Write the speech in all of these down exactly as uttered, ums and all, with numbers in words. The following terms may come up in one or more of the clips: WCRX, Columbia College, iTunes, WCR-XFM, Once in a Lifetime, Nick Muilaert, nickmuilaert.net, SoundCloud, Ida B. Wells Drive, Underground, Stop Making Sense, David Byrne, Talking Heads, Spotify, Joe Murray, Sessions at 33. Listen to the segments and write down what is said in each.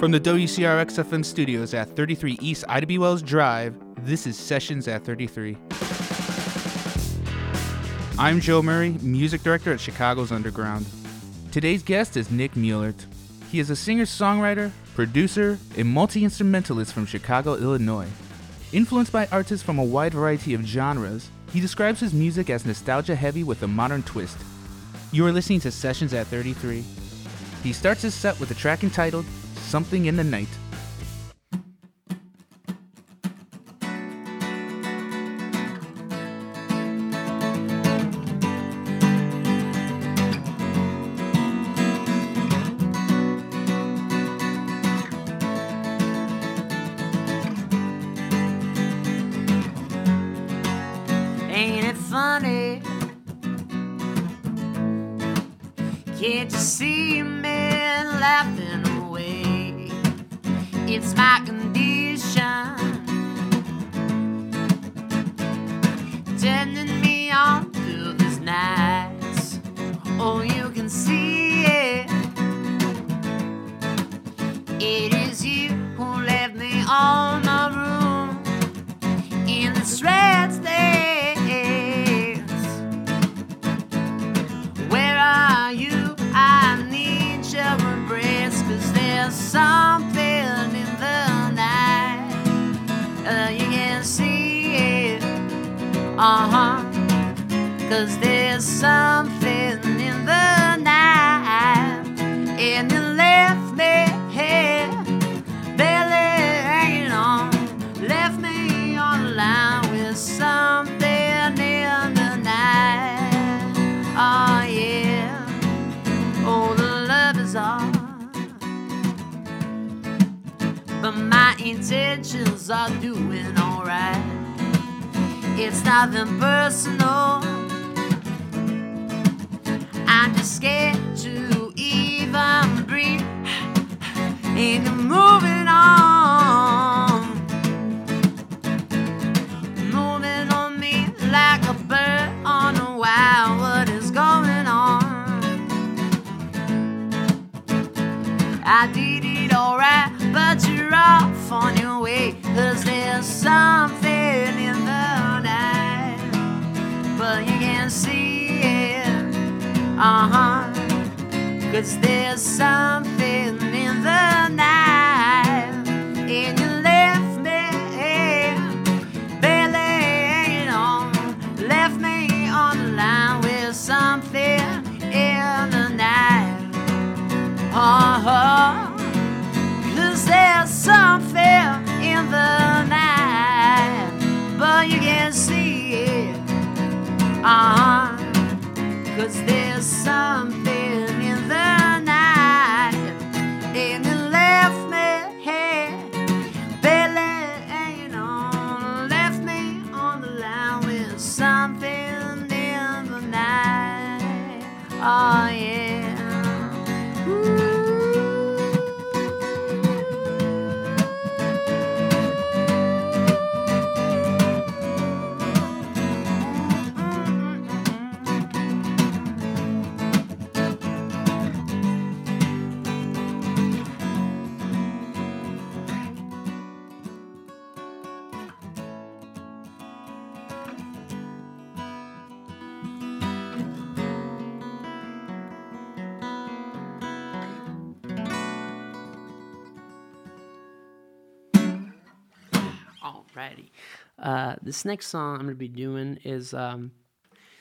From the W C R X F M studios at thirty-three East Ida B. Wells Drive, this is Sessions at thirty-three. I'm Joe Murray, music director at Chicago's Underground. Today's guest is Nick Muilaert. He is a singer-songwriter, producer, and multi-instrumentalist from Chicago, Illinois. Influenced by artists from a wide variety of genres, he describes his music as nostalgia-heavy with a modern twist. You are listening to Sessions at thirty-three. He starts his set with a track entitled Something in the Night. Can't you see me laughing away? It's my condition, tending me on through these nights. Oh, you can see it. It is you who left me on my room in the threads days. Where are you? I need your embrace, 'cause there's something in the night. Uh, you can see it, uh-huh, 'cause there's something in the night. And you left me here, barely hanging on, left me on the line with something in the night. Oh yeah. Oh, the love is all, but my intentions are doing alright. It's nothing personal. I'm just scared to even breathe, and I'm moving on, moving on me like a bird on a wire. What is going on? I did it alright, but you're off on your way, 'cause there's something in the night. But you can see it, uh-huh, 'cause there's something in the night. And you left me barely hanging on, left me on the line with something in the night. Uh-huh, 'cause there's something in the night, but you can't see it. Uh-huh, 'cause there's something in the night, and you left me here, barely hanging on, left me on the line with something in the night. Oh yeah. Alrighty. Uh, this next song I'm going to be doing is um,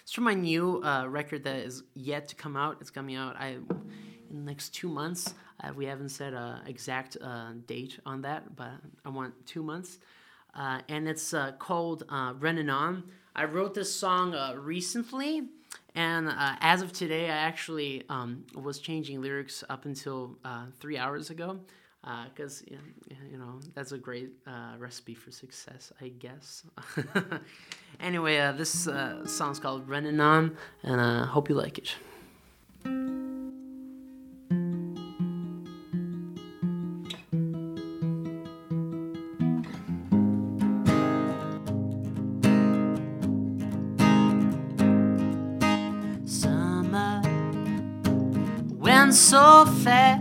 it's from my new uh, record that is yet to come out. It's coming out I, in the next two months. Uh, we haven't set an exact uh, date on that, but I want two months. Uh, and it's uh, called uh, Running On. I wrote this song uh, recently, and uh, as of today, I actually um, was changing lyrics up until uh, three hours ago. Because, uh, you know, that's a great uh, recipe for success, I guess. Anyway, uh, this uh, song's called Running On, and I uh, hope you like it. Summer went so fast,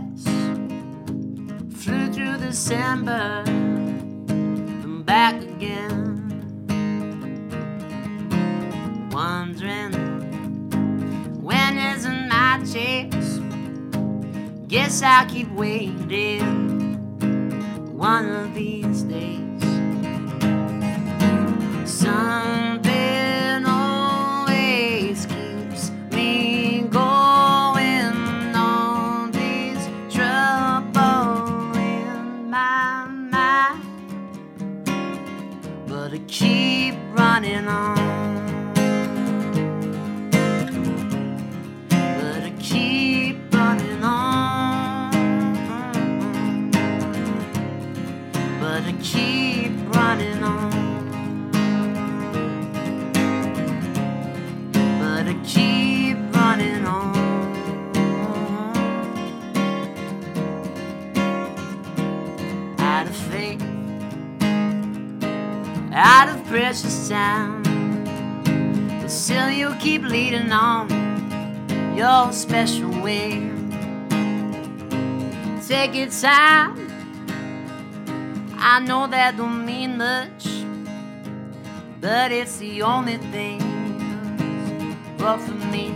December, I'm back again, wondering when isn't my chance. Guess I keep waiting one of these days. Something always keeps me going, all this trouble in my mind, but I keep running on, but I keep running on, but I keep running on. Keep running on. Out of faith, out of precious time, but still you keep leading on your special way. Take your time, I know that don't mean much, but it's the only thing for me.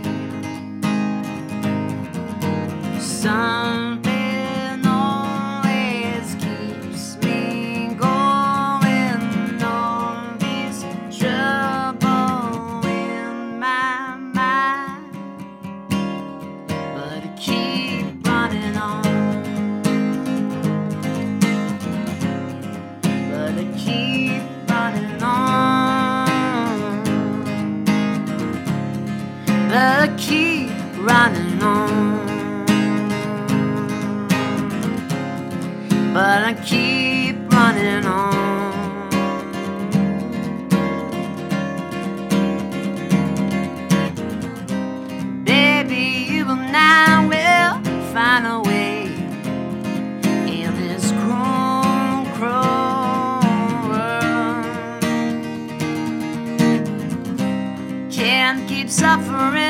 Something always keeps me going, all this trouble in my mind, but I keep running on, but I keep running on, but I keep running on, but I keep running on, baby. You will now will find a way in this cruel, cruel world. Can't keep suffering.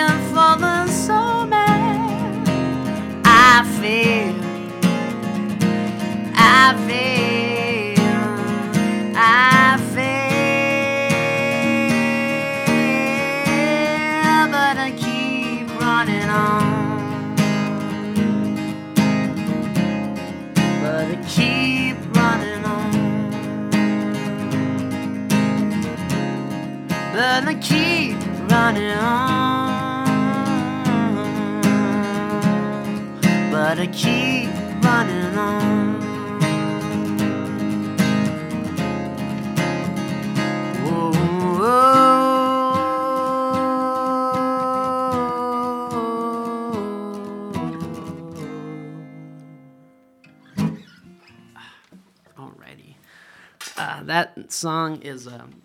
But I keep running on. Whoa, whoa. Alrighty, uh, that song is um,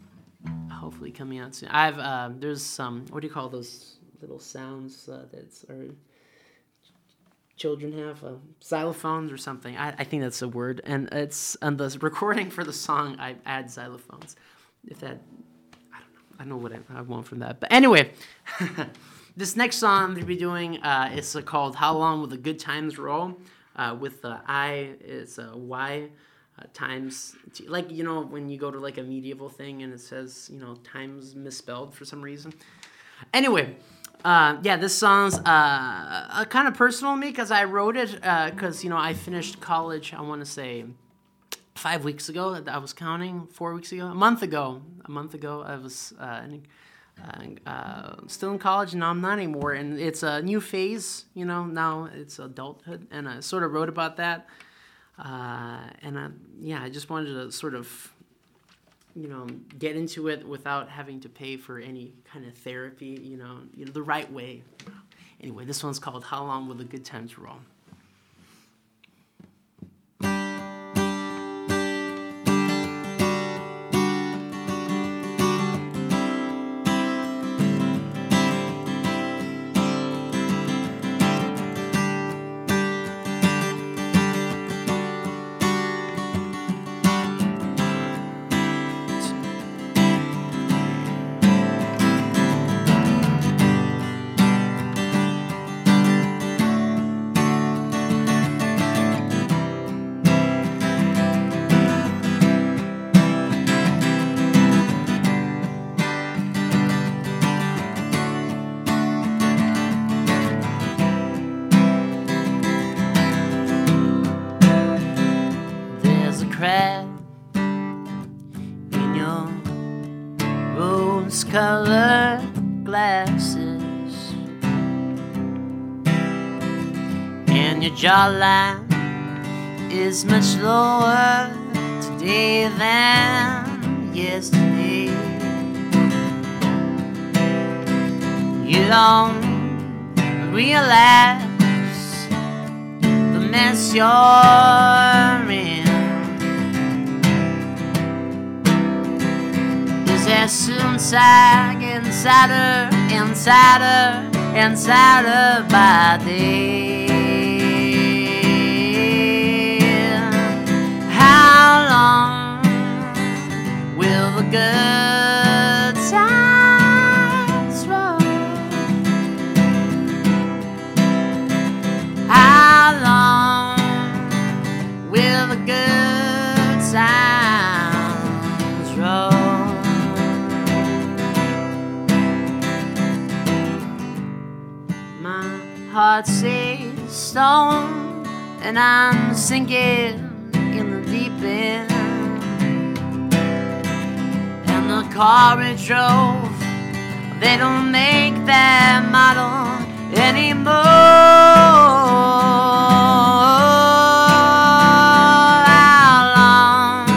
hopefully coming out soon. I've uh, there's some, what do you call those little sounds uh, that's are. Children have uh, xylophones or something. I, I think that's a word. And it's on the recording for the song, I add xylophones. If that, I don't know. I don't know what I, I want from that. But anyway, this next song I'm going to be doing uh, is uh, called How Long Will the Good Times Roll? Uh, with the uh, I, it's a uh, Y uh, times, t- like, you know, when you go to like a medieval thing and it says, you know, times misspelled for some reason. Anyway. Uh, yeah, this song's uh, uh, kind of personal to me because I wrote it because, uh, you know, I finished college, I want to say, five weeks ago. I was counting, four weeks ago, a month ago. A month ago, I was uh, uh, uh, still in college, and now I'm not anymore. And it's a new phase, you know, now it's adulthood. And I sort of wrote about that. Uh, and, I, yeah, I just wanted to sort of, you know, get into it without having to pay for any kind of therapy, you know, you know, the right way. Anyway, this one's called How Long Will the Good Times Roll? rose-colored glasses and your jawline is much lower today than yesterday. You don't realize the mess you're in. As soon as I get inside her, inside her, inside her body. How long will the good times roll? How long will the good times roll? Heart says stone, and I'm sinking in the deep end. And the car it drove, they don't make that model anymore. How long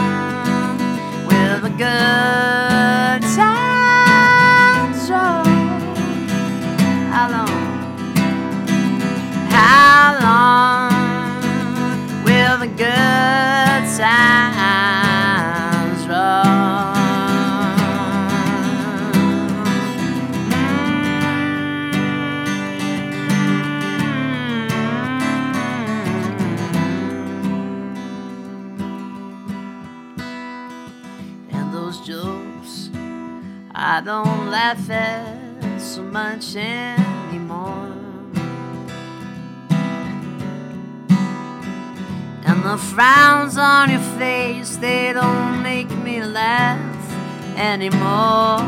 will the good times roll? How long? How long will the good times run? And those jokes I don't laugh at so much anymore. And the frowns on your face, they don't make me laugh anymore.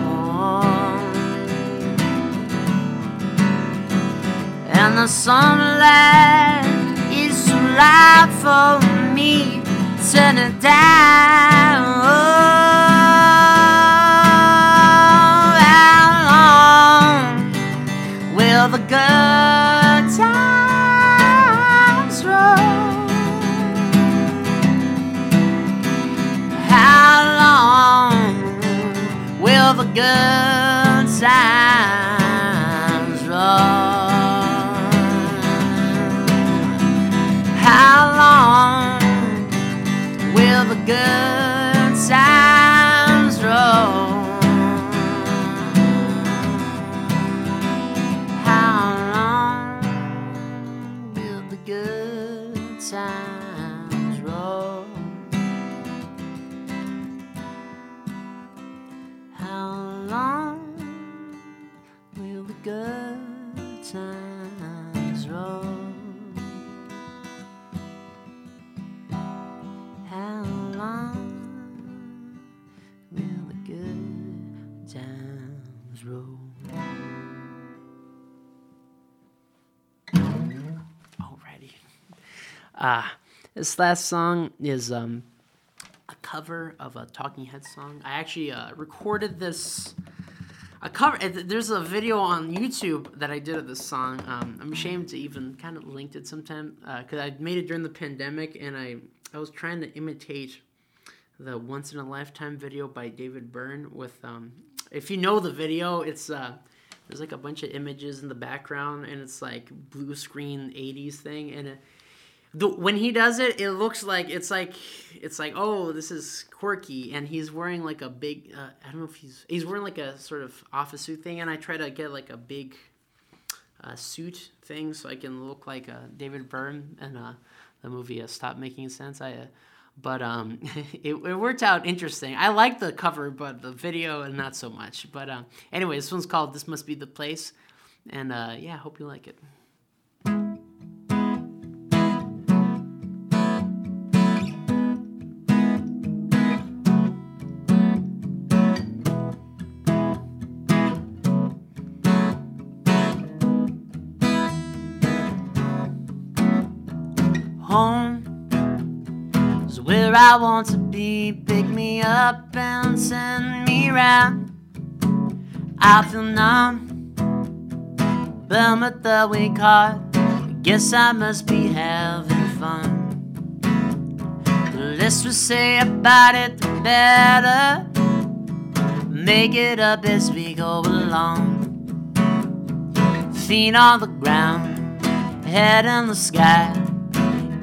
And the sunlight is too loud for me, turn it down. Oh, how long will the good times roll? How long will the good times roll? How long will the good times roll? How long will the good times roll? Good times roll. How long will the good times roll? Alrighty. Uh, this last song is um, a cover of a Talking Heads song. I actually uh, recorded this. A cover. There's a video on YouTube that I did of this song. Um, I'm ashamed to even kind of linked it sometime because uh, I made it during the pandemic, and I, I was trying to imitate the Once in a Lifetime video by David Byrne. With um, if you know the video, it's uh, there's like a bunch of images in the background, and it's like blue screen eighties thing, and. It, The, when he does it, it looks like it's like it's like oh, this is quirky, and he's wearing like a big uh, I don't know if he's he's wearing like a sort of office suit thing, and I try to get like a big uh, suit thing so I can look like uh, David Byrne in uh, the movie uh, Stop Making Sense. I uh, but um it, it worked out interesting. I like the cover, but the video not so much. But uh, anyway, this one's called "This Must Be the Place," and uh, yeah, hope you like it. Home is where I want to be. Pick me up and send me round. I feel numb, but my thought we caught. Guess I must be having fun. The less we say about it, the better. Make it up as we go along. Feet on the ground, head in the sky.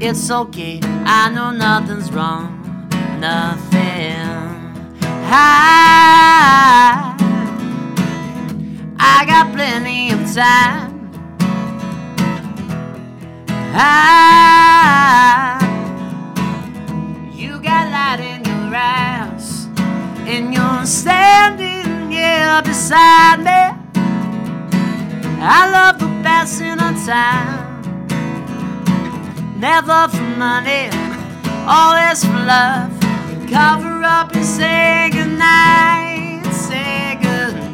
It's okay, I know nothing's wrong. Nothing high. I got plenty of time. Ah, you got light in your eyes, and you're standing here beside me. I love the passing of time, never for money, always for love. Cover up and say goodnight, say goodnight.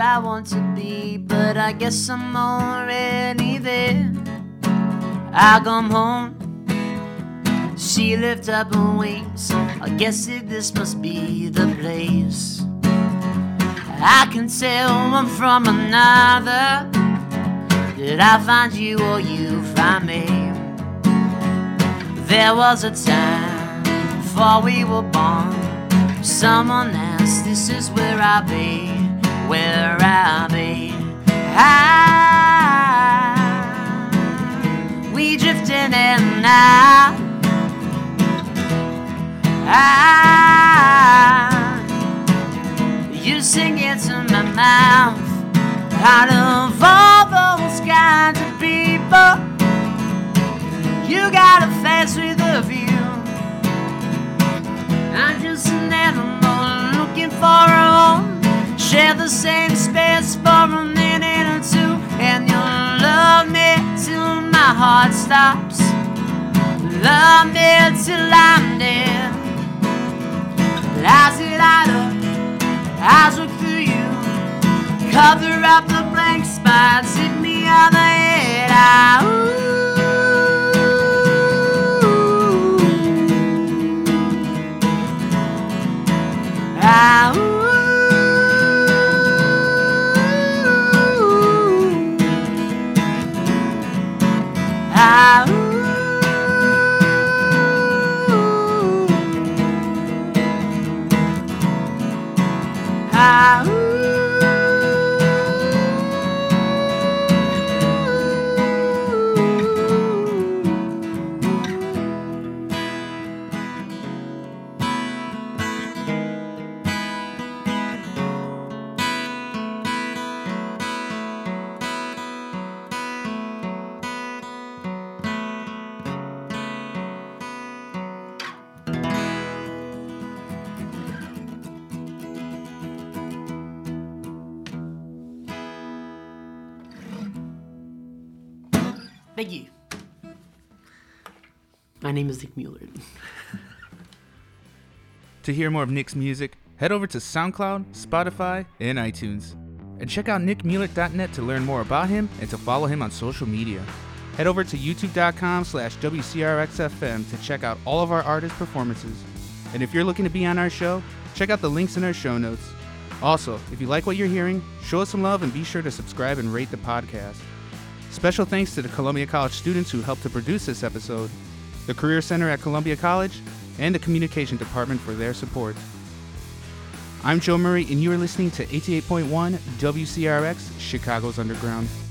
I want to be, but I guess I'm already there. I come home, she lifts up her wings. I guess it, this must be the place. I can tell one from another. Did I find you or you find me? There was a time before we were born. Someone asked, this is where I be. Where I be, I, we drifting in now. I, you sing it to my mouth. Out of all those kinds of people, you got a face with a view. I'm just an animal looking for a home. Share the same space for a minute or two, and you'll love me till my heart stops. Love me till I'm dead. Eyes it out of, eyes look through you. Cover up the blank spots, hit me on the head. I, ooh, I, ooh. Ah, ooh, ah, ooh, thank you. My name is Nick Muilaert. To hear more of Nick's music, head over to SoundCloud, Spotify, and iTunes. And check out nick muilaert dot net to learn more about him and to follow him on social media. Head over to youtube dot com slash W C R X F M to check out all of our artist performances. And if you're looking to be on our show, check out the links in our show notes. Also, if you like what you're hearing, show us some love and be sure to subscribe and rate the podcast. Special thanks to the Columbia College students who helped to produce this episode, the Career Center at Columbia College, and the Communication Department for their support. I'm Joe Murray, and you are listening to eighty-eight point one W C R X, Chicago's Underground.